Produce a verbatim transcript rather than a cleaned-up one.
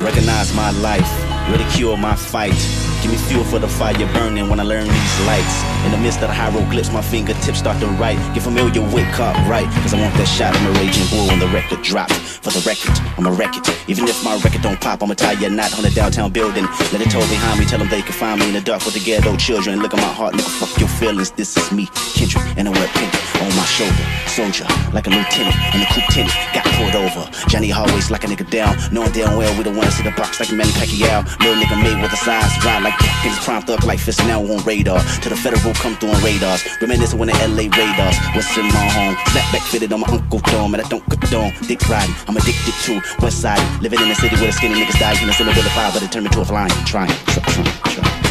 Recognize my life, ridicule my fight. Give me fuel for the fire burning when I learn these lights. In the midst of the hieroglyphs, my fingertips start to write. Get familiar with copyright, cause I want that shot. I'm a raging bull when the record drops. For the record, I'm a wreck it. Even if my record don't pop, I'ma tie your knot on the downtown building. Let it toll behind me, tell them they can find me in the dark with the ghetto children. Look at my heart, nigga, fuck your feelings. This is me, Kendrick, and I wear pink on my shoulder. Soldier, like a lieutenant, and a lieutenant got pulled over. Johnny Hardwaist like a nigga down, knowing damn well we the ones to the box like Manny Pacquiao. Little nigga made with the signs, rhyme like Kendrick's prime thug life. It's now on radar, to the federal come through on radars. Reminiscent when the L A Raiders was in my home. Snapback fitted on my uncle dome, and I don't condone dick riding. I'm addicted to Westside, living in a city where the skinny niggas die. You know, still a vilified, but it turned me to a flying, trying, trying, trying.